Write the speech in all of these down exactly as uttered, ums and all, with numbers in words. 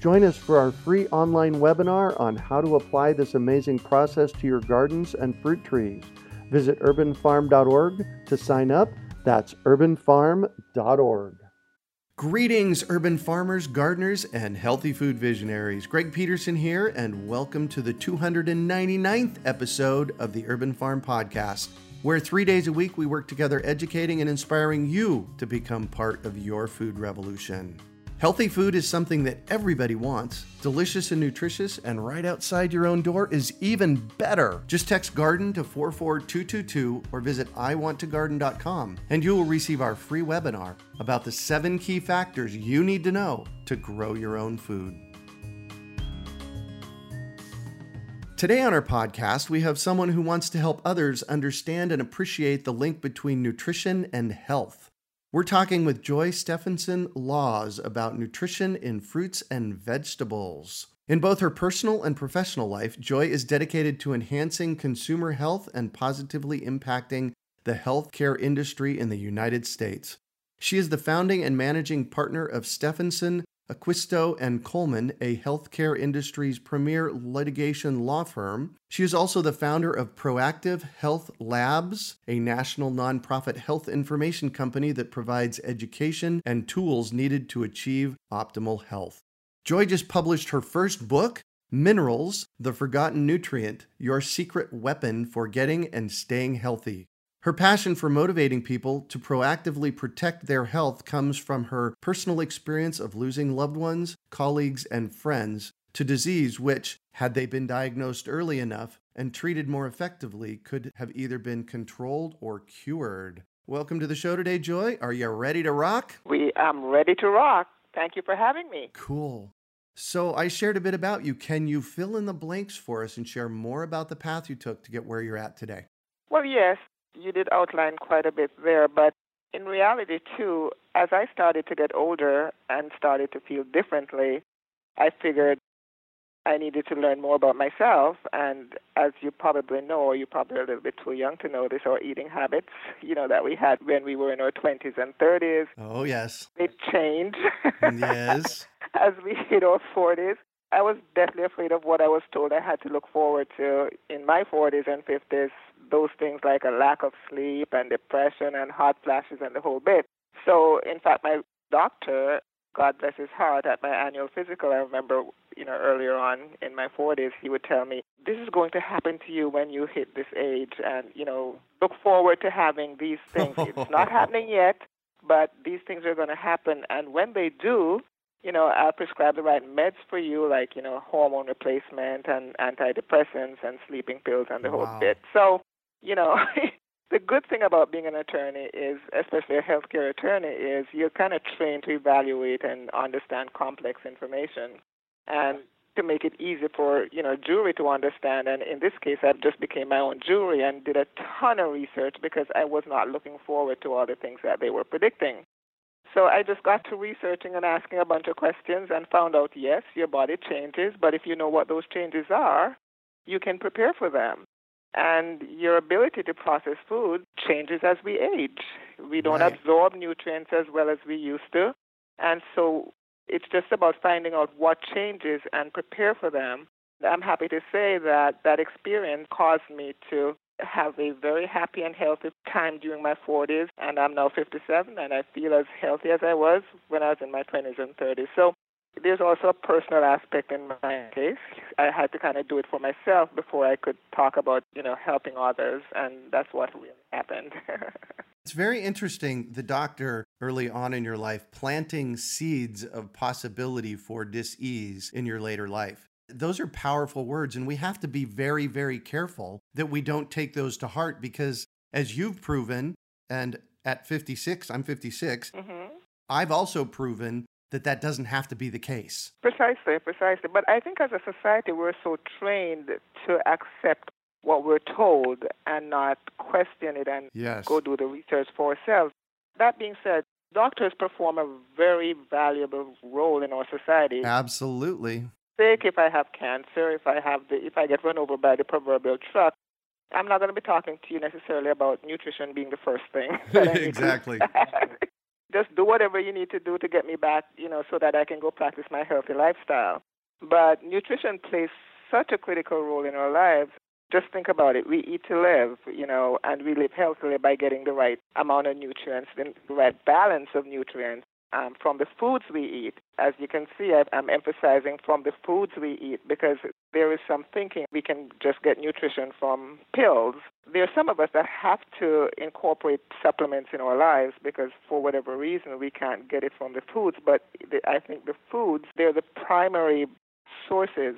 Join us for our free online webinar on how to apply this amazing process to your gardens and fruit trees. Visit urban farm dot org to sign up. That's urban farm dot org. Greetings, urban farmers, gardeners, and healthy food visionaries. Greg Peterson here, and welcome to the two hundred ninety-ninth episode of the Urban Farm Podcast, where three days a week we work together educating and inspiring you to become part of your food revolution. Healthy food is something that everybody wants. Delicious and nutritious, and right outside your own door is even better. Just text GARDEN to four four two two two or visit i want to garden dot com and you will receive our free webinar about the seven key factors you need to know to grow your own food. Today on our podcast, we have someone who wants to help others understand and appreciate the link between nutrition and health. We're talking with Joy Stephenson-Laws about nutrition in fruits and vegetables. In both her personal and professional life, Joy is dedicated to enhancing consumer health and positively impacting the healthcare industry in the United States. She is the founding and managing partner of Stephenson Acquisto and Coleman, a healthcare industry's premier litigation law firm. She is also the founder of Proactive Health Labs, a national nonprofit health information company that provides education and tools needed to achieve optimal health. Joy just published her first book, Minerals, The Forgotten Nutrient, Your Secret Weapon for Getting and Staying Healthy. Her passion for motivating people to proactively protect their health comes from her personal experience of losing loved ones, colleagues, and friends to disease which, had they been diagnosed early enough and treated more effectively, could have either been controlled or cured. Welcome to the show today, Joy. Are you ready to rock? We, I'm ready to rock. Thank you for having me. Cool. So I shared a bit about you. Can you fill in the blanks for us and share more about the path you took to get where you're at today? Well, yes. You did outline quite a bit there, but in reality, too, as I started to get older and started to feel differently, I figured I needed to learn more about myself. And as you probably know, or you're probably a little bit too young to know this, our eating habits, you know, that we had when we were in our twenties and thirties. Oh, yes. It changed. Yes. As we hit our forties. I was deathly afraid of what I was told I had to look forward to in my forties and fifties, those things like a lack of sleep and depression and hot flashes and the whole bit. So, in fact, my doctor, God bless his heart, at my annual physical, I remember, you know, earlier on in my forties, he would tell me, this is going to happen to you when you hit this age and, you know, look forward to having these things. It's not happening yet, but these things are going to happen. And when they do, you know, I'll prescribe the right meds for you, like, you know, hormone replacement and antidepressants and sleeping pills and the wow. whole bit. So, you know, the good thing about being an attorney is, especially a healthcare attorney, is you're kind of trained to evaluate and understand complex information and to make it easy for, you know, jury to understand. And in this case, I just became my own jury and did a ton of research because I was not looking forward to all the things that they were predicting. So I just got to researching and asking a bunch of questions and found out, yes, your body changes, but if you know what those changes are, you can prepare for them. And your ability to process food changes as we age. We don't right. absorb nutrients as well as we used to. And so it's just about finding out what changes and prepare for them. I'm happy to say that that experience caused me to have a very happy and healthy time during my forties, and I'm now fifty-seven, and I feel as healthy as I was when I was in my twenties and thirties. So there's also a personal aspect in my case. I had to kind of do it for myself before I could talk about, you know, helping others, and that's what really happened. It's very interesting, the doctor early on in your life planting seeds of possibility for dis-ease in your later life. Those are powerful words, and we have to be very, very careful that we don't take those to heart because, as you've proven, and at fifty-six, I'm fifty-six, mm-hmm. I've also proven that that doesn't have to be the case. Precisely, precisely. But I think as a society, we're so trained to accept what we're told and not question it and yes. go do the research for ourselves. That being said, doctors perform a very valuable role in our society. Absolutely. Sick, if I have cancer, if I have the, if I get run over by the proverbial truck, I'm not going to be talking to you necessarily about nutrition being the first thing. Exactly. Just do whatever you need to do to get me back, you know, so that I can go practice my healthy lifestyle. But nutrition plays such a critical role in our lives. Just think about it. We eat to live, you know, and we live healthily by getting the right amount of nutrients, the right balance of nutrients um, from the foods we eat. As you can see, I'm emphasizing from the foods we eat because there is some thinking we can just get nutrition from pills. There are some of us that have to incorporate supplements in our lives because for whatever reason we can't get it from the foods. But the, I think the foods, they're the primary sources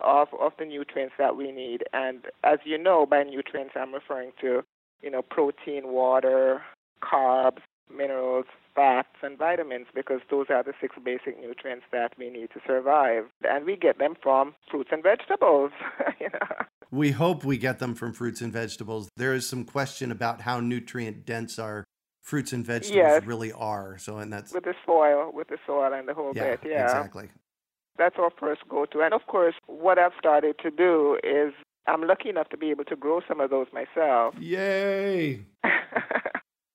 of, of the nutrients that we need. And as you know, by nutrients, I'm referring to, you know, protein, water, carbs, minerals, fats, and vitamins, because those are the six basic nutrients that we need to survive. And we get them from fruits and vegetables. You know? We hope we get them from fruits and vegetables. There is some question about how nutrient dense our fruits and vegetables yes. really are. So, and that's with the soil, with the soil and the whole yeah, bit. Yeah, exactly. That's our first go-to. And of course, what I've started to do is I'm lucky enough to be able to grow some of those myself. Yay!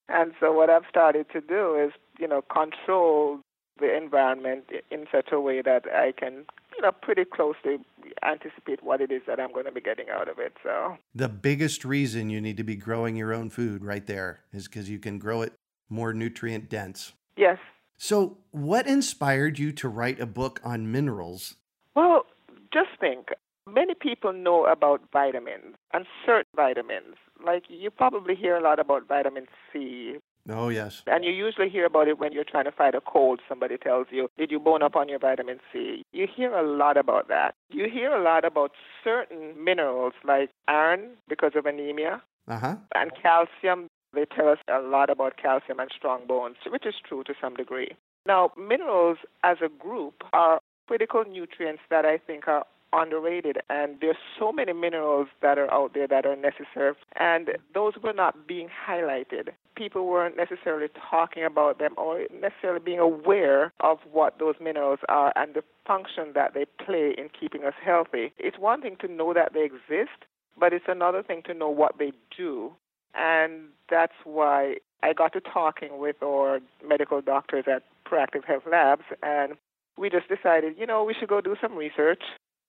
And so what I've started to do is, you know, control the environment in such a way that I can, you know, pretty closely anticipate what it is that I'm going to be getting out of it. So the biggest reason you need to be growing your own food right there is because you can grow it more nutrient dense. Yes. So what inspired you to write a book on minerals? Well, just think. Many people know about vitamins and certain vitamins. Like you probably hear a lot about vitamin C. Oh, yes. And you usually hear about it when you're trying to fight a cold. Somebody tells you, did you bone up on your vitamin C? You hear a lot about that. You hear a lot about certain minerals like iron because of anemia uh-huh. and calcium. They tell us a lot about calcium and strong bones, which is true to some degree. Now, minerals as a group are critical nutrients that I think are underrated, and there's so many minerals that are out there that are necessary, and those were not being highlighted. People weren't necessarily talking about them or necessarily being aware of what those minerals are and the function that they play in keeping us healthy. It's one thing to know that they exist, but it's another thing to know what they do, and that's why I got to talking with our medical doctors at Proactive Health Labs, and we just decided, you know, we should go do some research.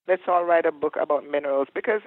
Let's all write a book about minerals because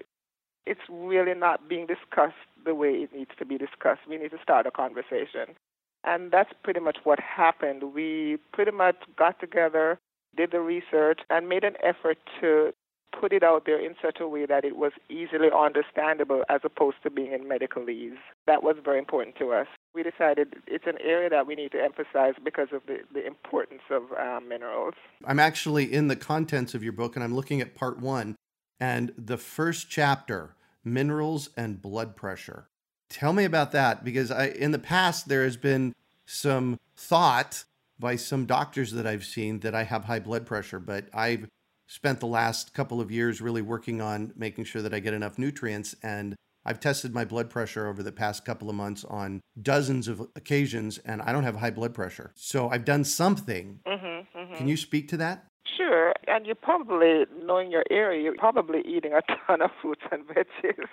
it's really not being discussed the way it needs to be discussed. We need to start a conversation. And that's pretty much what happened. We pretty much got together, did the research, and made an effort to put it out there in such a way that it was easily understandable as opposed to being in medicalese. That was very important to us. We decided it's an area that we need to emphasize because of the, the importance of uh, minerals. I'm actually in the contents of your book, and I'm looking at part one, and the first chapter, Minerals and Blood Pressure. Tell me about that, because I, in the past there has been some thought by some doctors that I've seen that I have high blood pressure, but I've spent the last couple of years really working on making sure that I get enough nutrients. And I've tested my blood pressure over the past couple of months on dozens of occasions, and I don't have high blood pressure. So I've done something. Mm-hmm, mm-hmm. Can you speak to that? Sure. And you're probably, knowing your area, you're probably eating a ton of fruits and veggies.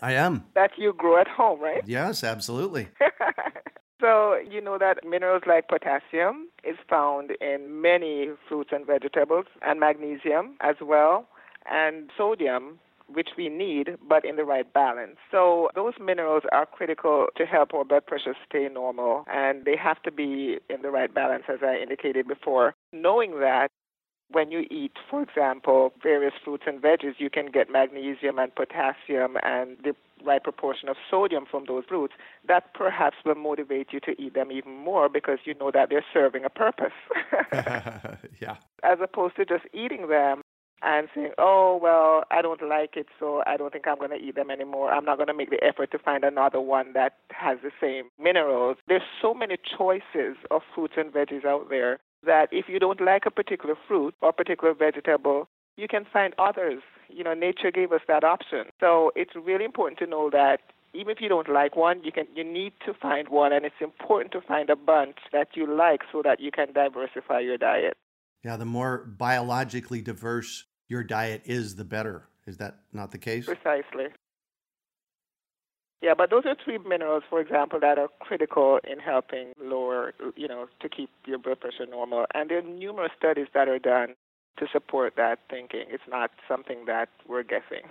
I am. That you grow at home, right? Yes, absolutely. So you know that minerals like potassium is found in many fruits and vegetables, and magnesium as well, and sodium, which we need, but in the right balance. So those minerals are critical to help our blood pressure stay normal, and they have to be in the right balance, as I indicated before. Knowing that, when you eat, for example, various fruits and veggies, you can get magnesium and potassium and the right proportion of sodium from those fruits. That perhaps will motivate you to eat them even more because you know that they're serving a purpose. Yeah. As opposed to just eating them and saying, oh, well, I don't like it, so I don't think I'm going to eat them anymore. I'm not going to make the effort to find another one that has the same minerals. There's so many choices of fruits and veggies out there that if you don't like a particular fruit or particular vegetable, you can find others. You know, nature gave us that option. So it's really important to know that even if you don't like one, you can you need to find one, and it's important to find a bunch that you like so that you can diversify your diet. Yeah, the more biologically diverse your diet is, the better. Is that not the case? Precisely. Yeah, but those are three minerals, for example, that are critical in helping lower, you know, to keep your blood pressure normal. And there are numerous studies that are done to support that thinking. It's not something that we're guessing.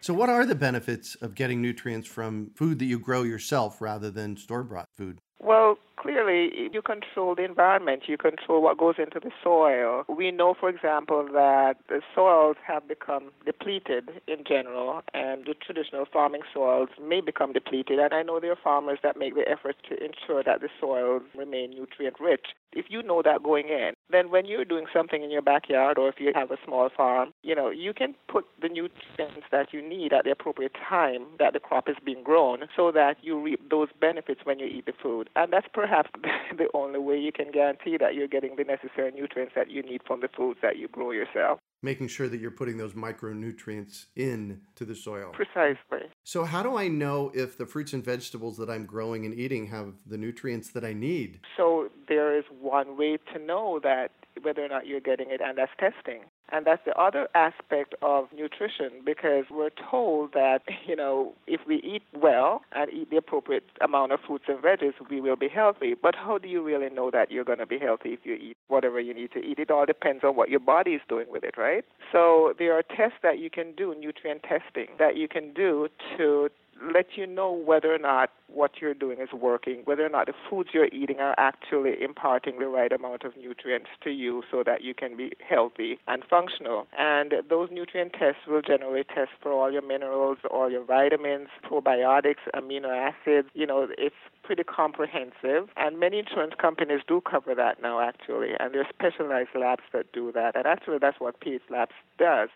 So what are the benefits of getting nutrients from food that you grow yourself rather than store-bought food? Well, clearly, you control the environment. You control what goes into the soil. We know, for example, that the soils have become depleted in general, and the traditional farming soils may become depleted. And I know there are farmers that make the effort to ensure that the soils remain nutrient-rich. If you know that going in, then when you're doing something in your backyard or if you have a small farm, you know, you can put the nutrients that you need at the appropriate time that the crop is being grown so that you reap those benefits when you eat the food. And that's perhaps the only way you can guarantee that you're getting the necessary nutrients that you need from the foods that you grow yourself. Making sure that you're putting those micronutrients in to the soil. Precisely. So how do I know if the fruits and vegetables that I'm growing and eating have the nutrients that I need? So there is one way to know that whether or not you're getting it, and that's testing. And that's the other aspect of nutrition, because we're told that, you know, if we eat well and eat the appropriate amount of fruits and veggies, we will be healthy. But how do you really know that you're going to be healthy if you eat whatever you need to eat? It all depends on what your body is doing with it, right? So there are tests that you can do, nutrient testing, that you can do to let you know whether or not what you're doing is working, whether or not the foods you're eating are actually imparting the right amount of nutrients to you so that you can be healthy and functional. And those nutrient tests will generally test for all your minerals, all your vitamins, probiotics, amino acids. You know, it's pretty comprehensive. And many insurance companies do cover that now, actually. And there are specialized labs that do that. And actually, that's what phlabs does.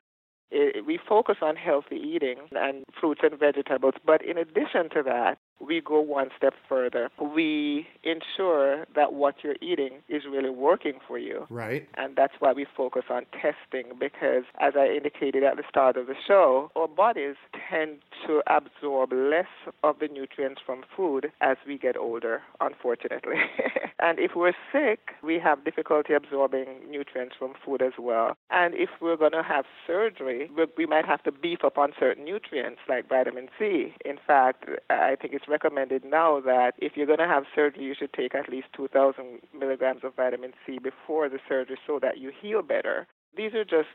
It, we focus on healthy eating and fruits and vegetables, but in addition to that, we go one step further. We ensure that what you're eating is really working for you. Right. And that's why we focus on testing, because as I indicated at the start of the show, our bodies tend to absorb less of the nutrients from food as we get older, unfortunately. And if we're sick, we have difficulty absorbing nutrients from food as well. And if we're going to have surgery, we might have to beef up on certain nutrients like vitamin C. In fact, I think it's recommended now that if you're going to have surgery, you should take at least two thousand milligrams of vitamin C before the surgery so that you heal better. These are just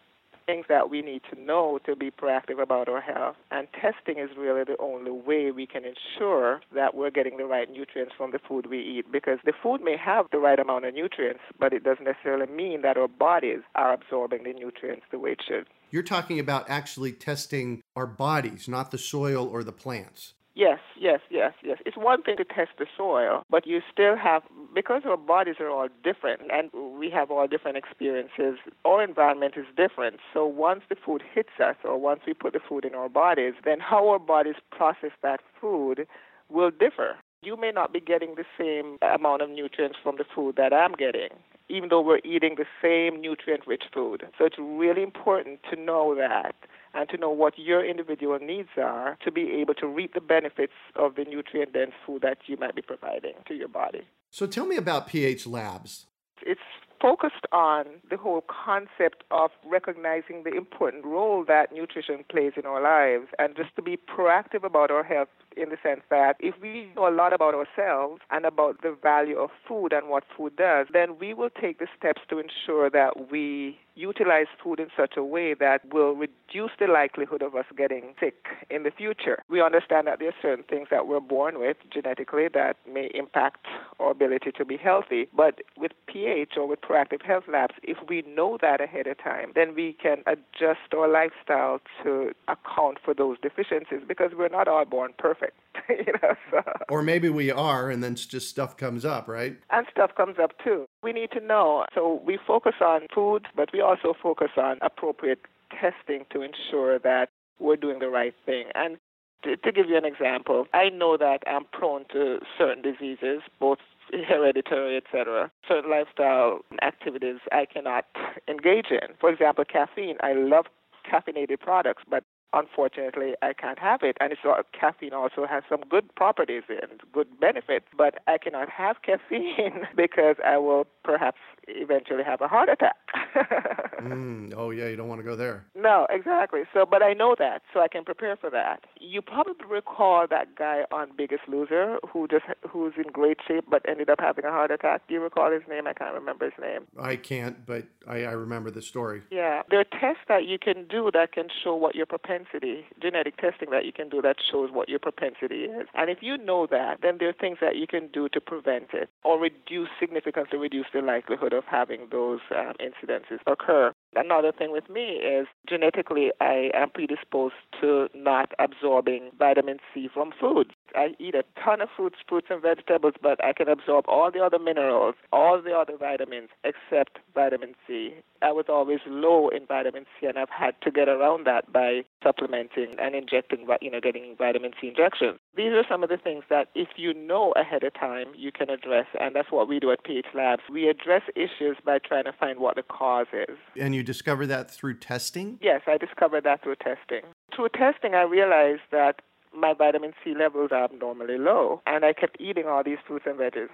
things that we need to know to be proactive about our health. And testing is really the only way we can ensure that we're getting the right nutrients from the food we eat, because the food may have the right amount of nutrients, but it doesn't necessarily mean that our bodies are absorbing the nutrients the way it should. You're talking about actually testing our bodies, not the soil or the plants. Yes, yes, yes, yes. It's one thing to test the soil, but you still have, because our bodies are all different and we have all different experiences, our environment is different. So once the food hits us or once we put the food in our bodies, then how our bodies process that food will differ. You may not be getting the same amount of nutrients from the food that I'm getting, even though we're eating the same nutrient-rich food. So it's really important to know that, and to know what your individual needs are to be able to reap the benefits of the nutrient-dense food that you might be providing to your body. So tell me about phlabs. It's focused on the whole concept of recognizing the important role that nutrition plays in our lives, and just to be proactive about our health, in the sense that if we know a lot about ourselves and about the value of food and what food does, then we will take the steps to ensure that we utilize food in such a way that will reduce the likelihood of us getting sick in the future. We understand that there are certain things that we're born with genetically that may impact our ability to be healthy, but with pH or with Proactive Health Labs, if we know that ahead of time, then we can adjust our lifestyle to account for those deficiencies, because we're not all born perfect. You know, so. Or maybe we are, and then just stuff comes up, right? And stuff comes up, too. We need to know. So we focus on food, but we also focus on appropriate testing to ensure that we're doing the right thing. And To, to give you an example, I know that I'm prone to certain diseases, both hereditary, et cetera. Certain lifestyle activities I cannot engage in. For example, caffeine. I love caffeinated products, but unfortunately, I can't have it. And it's not, caffeine also has some good properties and good benefits, but I cannot have caffeine because I will perhaps eventually have a heart attack. mm, oh, yeah, you don't want to go there. No, exactly. So, but I know that, so I can prepare for that. You probably recall that guy on Biggest Loser who just who's in great shape but ended up having a heart attack. Do you recall his name? I can't remember his name. I can't, but I, I remember the story. Yeah. There are tests that you can do that can show what your propensity, genetic testing that you can do that shows what your propensity is. And if you know that, then there are things that you can do to prevent it or reduce, significantly reduce the likelihood of having those um, incidences occur. Another thing with me is genetically I am predisposed to not absorbing vitamin C from foods. I eat a ton of fruits, fruits and vegetables, but I can absorb all the other minerals, all the other vitamins, except vitamin C. I was always low in vitamin C, and I've had to get around that by supplementing and injecting, you know, getting vitamin C injections. These are some of the things that if you know ahead of time, you can address, and that's what we do at P H Labs. We address issues by trying to find what the cause is. And you discover that through testing? Yes, I discovered that through testing. Through testing, I realized that my vitamin C levels are abnormally low, and I kept eating all these fruits and veggies,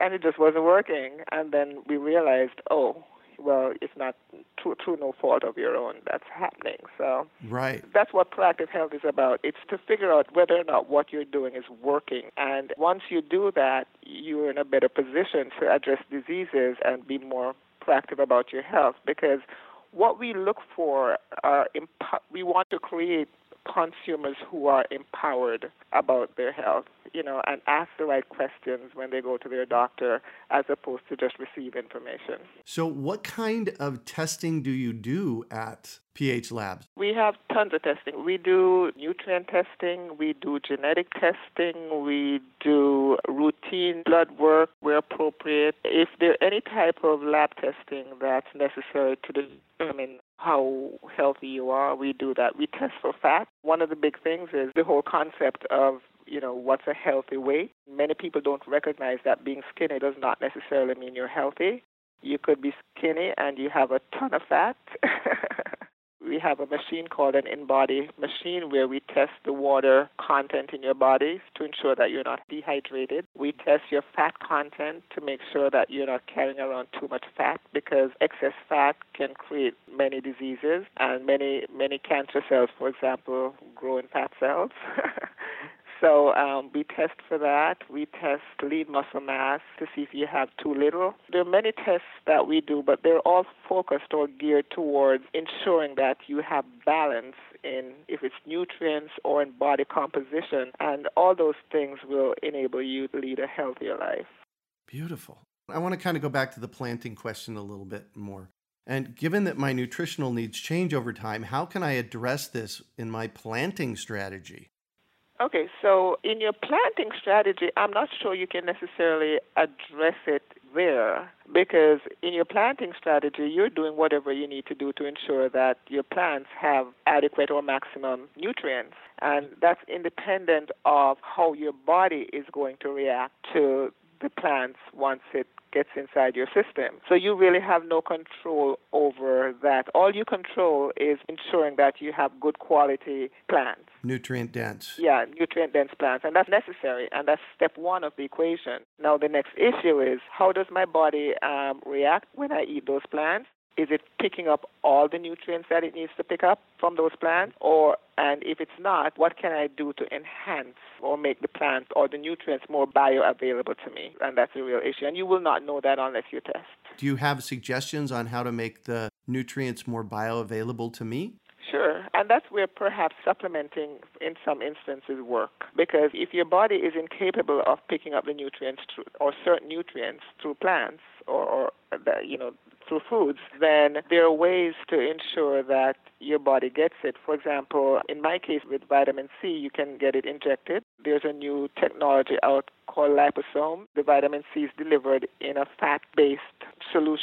and it just wasn't working. And then we realized, oh, well, it's not through, through no fault of your own that's happening. So right. That's what Proactive Health is about. It's to figure out whether or not what you're doing is working. And once you do that, you're in a better position to address diseases and be more proactive about your health, because what we look for are impo- we want to create consumers who are empowered about their health, you know, and ask the right questions when they go to their doctor as opposed to just receive information. So what kind of testing do you do at P H Labs? We have tons of testing. We do nutrient testing. We do genetic testing. We do routine blood work where appropriate. If there's any type of lab testing that's necessary to determine how healthy you are, we do that. We test for fat. One of the big things is the whole concept of, you know, what's a healthy weight. Many people don't recognize that being skinny does not necessarily mean you're healthy. You could be skinny and you have a ton of fat. We have a machine called an in-body machine where we test the water content in your body to ensure that you're not dehydrated. We test your fat content to make sure that you're not carrying around too much fat, because excess fat can create many diseases, and many, many cancer cells, for example, grow in fat cells. So um, we test for that. We test lean muscle mass to see if you have too little. There are many tests that we do, but they're all focused or geared towards ensuring that you have balance in, if it's nutrients or in body composition, and all those things will enable you to lead a healthier life. Beautiful. I want to kind of go back to the planting question a little bit more. And given that my nutritional needs change over time, how can I address this in my planting strategy? Okay, so in your planting strategy, I'm not sure you can necessarily address it there, because in your planting strategy, you're doing whatever you need to do to ensure that your plants have adequate or maximum nutrients. And that's independent of how your body is going to react to the plants once it gets inside your system. So you really have no control over that. All you control is ensuring that you have good quality plants. Nutrient dense. Yeah, nutrient dense plants. And that's necessary. And that's step one of the equation. Now, the next issue is, how does my body um, react when I eat those plants? Is it picking up all the nutrients that it needs to pick up from those plants? Or, and if it's not, what can I do to enhance or make the plants or the nutrients more bioavailable to me? And that's a real issue. And you will not know that unless you test. Do you have suggestions on how to make the nutrients more bioavailable to me? Sure. And that's where perhaps supplementing in some instances work. Because if your body is incapable of picking up the nutrients through, or certain nutrients through plants or, or the, you know, through foods, then there are ways to ensure that your body gets it. For example, in my case with vitamin C, you can get it injected. There's a new technology out called liposome. The vitamin C is delivered in a fat-based solution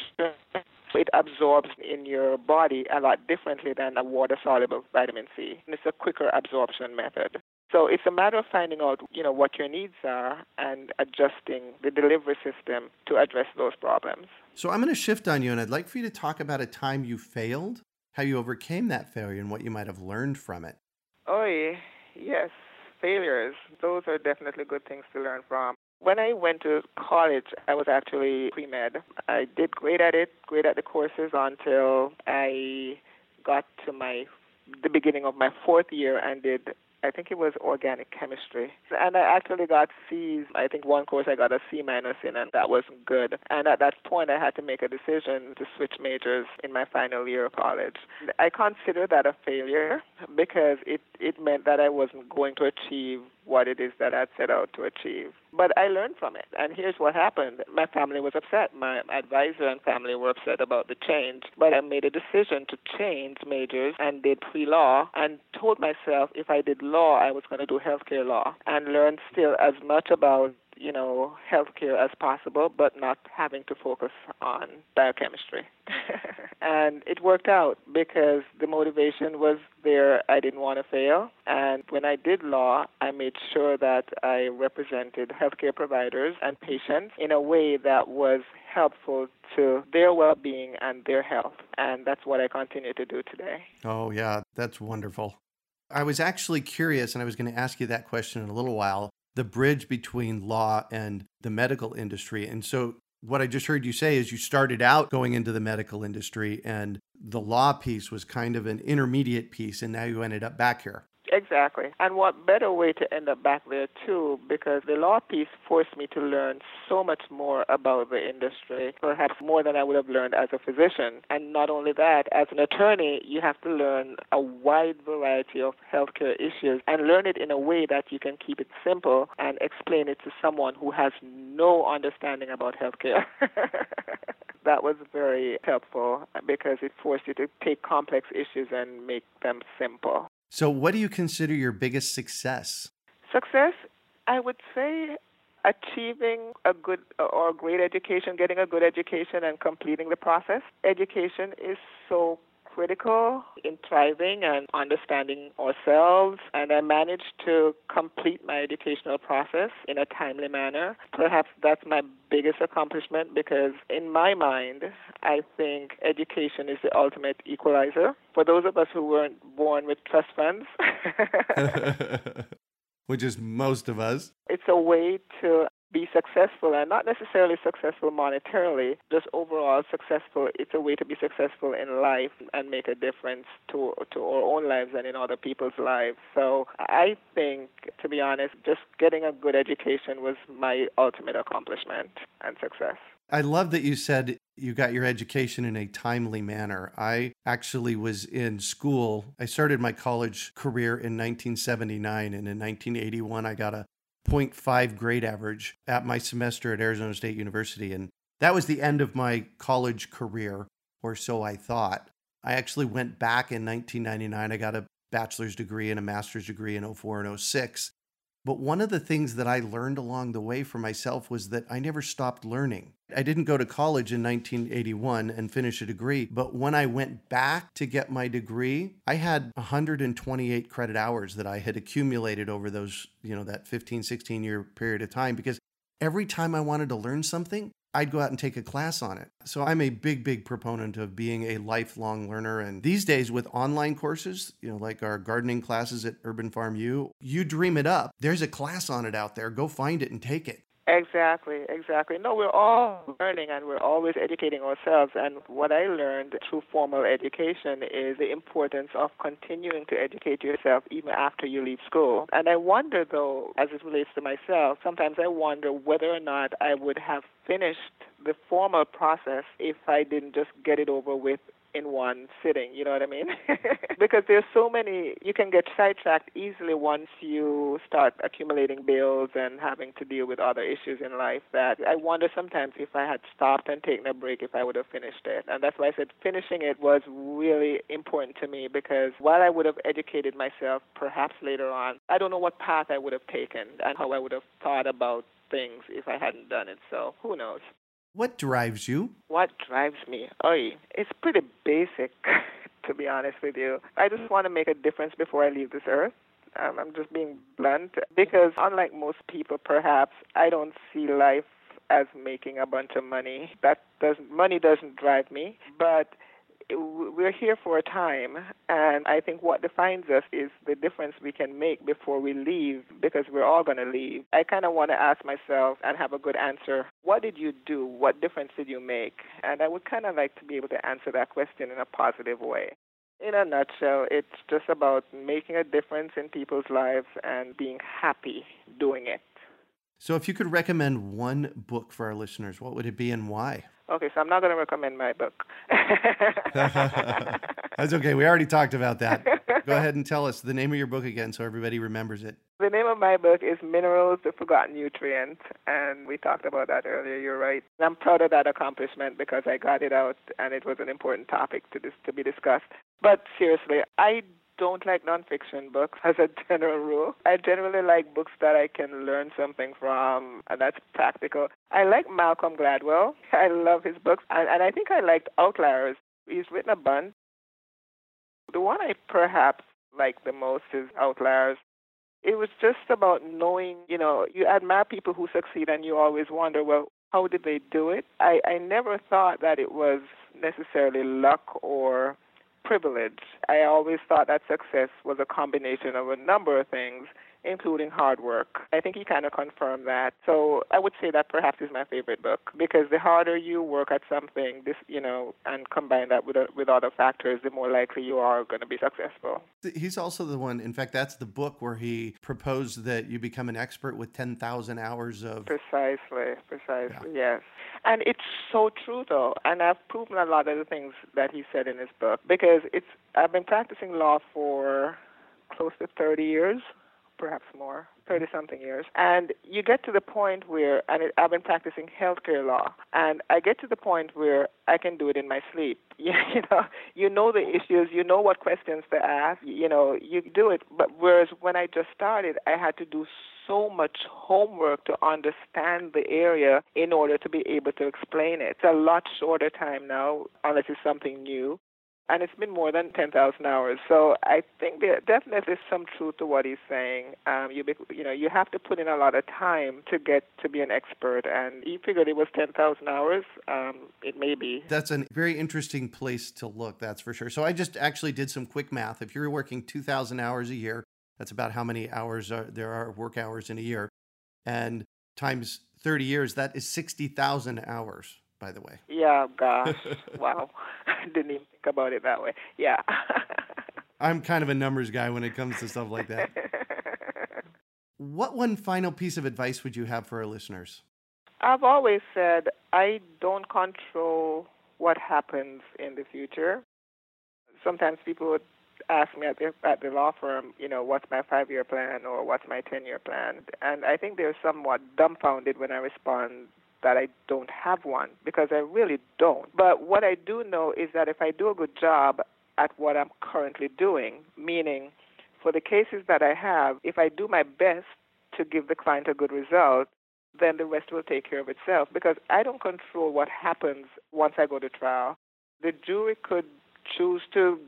So it absorbs in your body a lot differently than a water-soluble vitamin C. And it's a quicker absorption method. So it's a matter of finding out, you know, what your needs are and adjusting the delivery system to address those problems. So I'm going to shift on you, and I'd like for you to talk about a time you failed, how you overcame that failure, and what you might have learned from it. Oh, yes, failures. Those are definitely good things to learn from. When I went to college, I was actually pre-med. I did great at it, great at the courses until I got to my the beginning of my fourth year and did, I think it was organic chemistry. And I actually got C's. I think one course I got a C minus in, and that wasn't good. And at that point, I had to make a decision to switch majors in my final year of college. I consider that a failure because it, it meant that I wasn't going to achieve what it is that I'd set out to achieve. But I learned from it, and here's what happened. My family was upset. My advisor and family were upset about the change, but I made a decision to change majors and did pre-law and told myself if I did law, I was going to do healthcare law and learn still as much about, you know, healthcare as possible, but not having to focus on biochemistry. And it worked out because the motivation was there. I didn't want to fail. And when I did law, I made sure that I represented healthcare providers and patients in a way that was helpful to their well-being and their health. And that's what I continue to do today. Oh, yeah, that's wonderful. I was actually curious, and I was going to ask you that question in a little while, the bridge between law and the medical industry. And so what I just heard you say is you started out going into the medical industry, and the law piece was kind of an intermediate piece, and now you ended up back here. Exactly. And what better way to end up back there, too, because the law piece forced me to learn so much more about the industry, perhaps more than I would have learned as a physician. And not only that, as an attorney, you have to learn a wide variety of healthcare issues and learn it in a way that you can keep it simple and explain it to someone who has no understanding about healthcare. That was very helpful because it forced you to take complex issues and make them simple. So what do you consider your biggest success? Success, I would say achieving a good or great education, getting a good education and completing the process. Education is so critical in thriving and understanding ourselves, and I managed to complete my educational process in a timely manner. Perhaps that's my biggest accomplishment because in my mind, I think education is the ultimate equalizer. For those of us who weren't born with trust funds, which is most of us, it's a way to be successful, and not necessarily successful monetarily, just overall successful. It's a way to be successful in life and make a difference to to our own lives and in other people's lives. So I think, to be honest, just getting a good education was my ultimate accomplishment and success. I love that you said you got your education in a timely manner. I actually was in school. I started my college career in nineteen seventy-nine, and in nineteen eighty-one, I got a zero point five grade average at my semester at Arizona State University. And that was the end of my college career, or so I thought. I actually went back in nineteen ninety-nine. I got a bachelor's degree and a master's degree in oh four and oh six. But one of the things that I learned along the way for myself was that I never stopped learning. I didn't go to college in nineteen eighty-one and finish a degree, but when I went back to get my degree, I had one hundred twenty-eight credit hours that I had accumulated over those, you know, that fifteen, sixteen year period of time, because every time I wanted to learn something, I'd go out and take a class on it. So I'm a big, big proponent of being a lifelong learner. And these days with online courses, you know, like our gardening classes at Urban Farm U, you dream it up. There's a class on it out there. Go find it and take it. Exactly, exactly. No, we're all learning and we're always educating ourselves. And what I learned through formal education is the importance of continuing to educate yourself even after you leave school. And I wonder, though, as it relates to myself, sometimes I wonder whether or not I would have finished the formal process if I didn't just get it over with in one sitting, you know what I mean? Because there's so many, you can get sidetracked easily once you start accumulating bills and having to deal with other issues in life that I wonder sometimes if I had stopped and taken a break, if I would have finished it. And that's why I said finishing it was really important to me, because while I would have educated myself perhaps later on, I don't know what path I would have taken and how I would have thought about things if I hadn't done it. So who knows? What drives you? What drives me? Oy, it's pretty basic, to be honest with you. I just want to make a difference before I leave this earth. Um, I'm just being blunt because unlike most people, perhaps, I don't see life as making a bunch of money. That doesn't money doesn't drive me, but we're here for a time, and I think what defines us is the difference we can make before we leave, because we're all going to leave. I kind of want to ask myself and have a good answer, what did you do? What difference did you make? And I would kind of like to be able to answer that question in a positive way. In a nutshell, it's just about making a difference in people's lives and being happy doing it. So if you could recommend one book for our listeners, what would it be and why? Okay, so I'm not going to recommend my book. That's okay. We already talked about that. Go ahead and tell us the name of your book again so everybody remembers it. The name of my book is Minerals, the Forgotten Nutrient, and we talked about that earlier. You're right. And I'm proud of that accomplishment because I got it out, and it was an important topic to dis- to be discussed. But seriously, I don't like nonfiction books as a general rule. I generally like books that I can learn something from, and that's practical. I like Malcolm Gladwell. I love his books, and, and I think I liked Outliers. He's written a bunch. The one I perhaps like the most is Outliers. It was just about knowing, you know, you admire people who succeed, and you always wonder, well, how did they do it? I, I never thought that it was necessarily luck or privilege. I always thought that success was a combination of a number of things, including hard work. I think he kind of confirmed that. So I would say that perhaps is my favorite book, because the harder you work at something, this, you know, and combine that with, with other factors, the more likely you are going to be successful. He's also the one, in fact, that's the book where he proposed that you become an expert with ten thousand hours of... Precisely, precisely, yeah. Yes. And it's so true, though. And I've proven a lot of the things that he said in his book, because it's I've been practicing law for close to thirty years. Perhaps more, thirty-something years. And you get to the point where, and it, I've been practicing healthcare law, and I get to the point where I can do it in my sleep. You, you know, you know the issues, you know what questions to ask, you know, you do it. But whereas when I just started, I had to do so much homework to understand the area in order to be able to explain it. It's a lot shorter time now, unless it's something new. And it's been more than ten thousand hours. So I think there definitely is some truth to what he's saying. Um, you, be, you know, you have to put in a lot of time to get to be an expert. And he figured it was ten thousand hours. Um, it may be. That's a very interesting place to look, that's for sure. So I just actually did some quick math. If you're working two thousand hours a year, that's about how many hours are, there are work hours in a year. And times thirty years, that is sixty thousand hours, by the way. Yeah, gosh. Wow. Didn't even think about it that way. Yeah. I'm kind of a numbers guy when it comes to stuff like that. What one final piece of advice would you have for our listeners? I've always said I don't control what happens in the future. Sometimes people would ask me at the, at the law firm, you know, what's my five-year plan or what's my ten-year plan? And I think they're somewhat dumbfounded when I respond that I don't have one, because I really don't. But what I do know is that if I do a good job at what I'm currently doing, meaning for the cases that I have, if I do my best to give the client a good result, then the rest will take care of itself, because I don't control what happens once I go to trial. The jury could choose to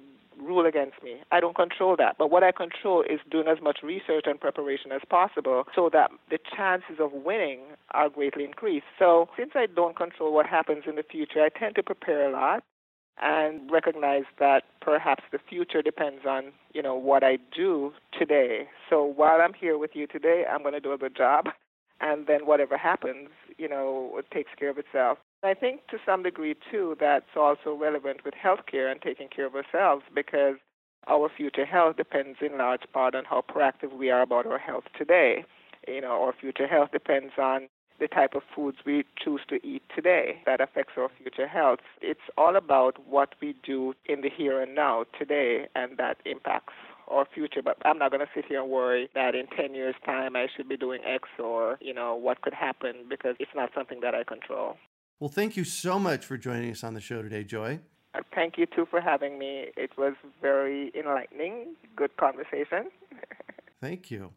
rule against me. I don't control that. But what I control is doing as much research and preparation as possible so that the chances of winning are greatly increased. So since I don't control what happens in the future, I tend to prepare a lot and recognize that perhaps the future depends on, you know, what I do today. So while I'm here with you today, I'm going to do a good job. And then whatever happens, you know, it takes care of itself. I think to some degree, too, that's also relevant with healthcare and taking care of ourselves, because our future health depends in large part on how proactive we are about our health today. You know, our future health depends on the type of foods we choose to eat today that affects our future health. It's all about what we do in the here and now today, and that impacts or future, but I'm not going to sit here and worry that in ten years' time I should be doing X or, you know, what could happen, because it's not something that I control. Well, thank you so much for joining us on the show today, Joy. Thank you, too, for having me. It was very enlightening. Good conversation. Thank you.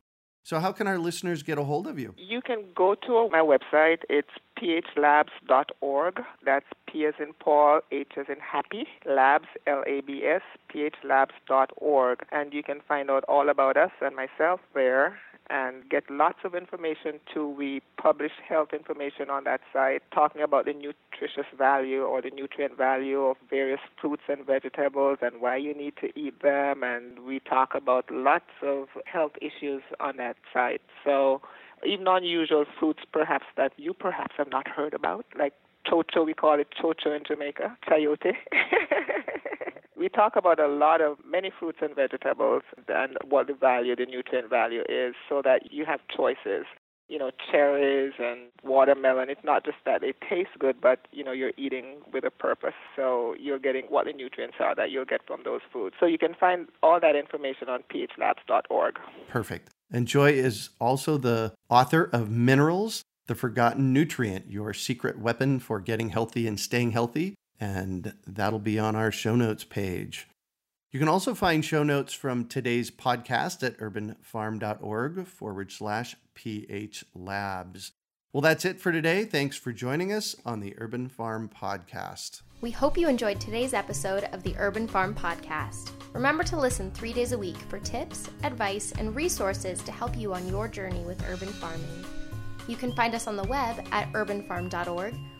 So how can our listeners get a hold of you? You can go to my website. It's p h labs dot org. That's P as in Paul, H as in Happy, Labs, L A B S, p h labs dot org. And you can find out all about us and myself there and get lots of information too. We publish health information on that site, talking about the nutritious value or the nutrient value of various fruits and vegetables and why you need to eat them. And we talk about lots of health issues on that site. So even unusual fruits perhaps that you perhaps have not heard about, like chocho, we call it chocho in Jamaica, chayote. We talk about a lot of many fruits and vegetables and what the value, the nutrient value is, so that you have choices. You know, cherries and watermelon, it's not just that it tastes good, but, you know, you're eating with a purpose. So you're getting what the nutrients are that you'll get from those foods. So you can find all that information on p h labs dot org. Perfect. And Joy is also the author of Minerals, The Forgotten Nutrient, Your Secret Weapon for Getting Healthy and Staying Healthy. And that'll be on our show notes page. You can also find show notes from today's podcast at urbanfarm.org forward slash PH Labs. Well, that's it for today. Thanks for joining us on the Urban Farm Podcast. We hope you enjoyed today's episode of the Urban Farm Podcast. Remember to listen three days a week for tips, advice, and resources to help you on your journey with urban farming. You can find us on the web at urban farm dot org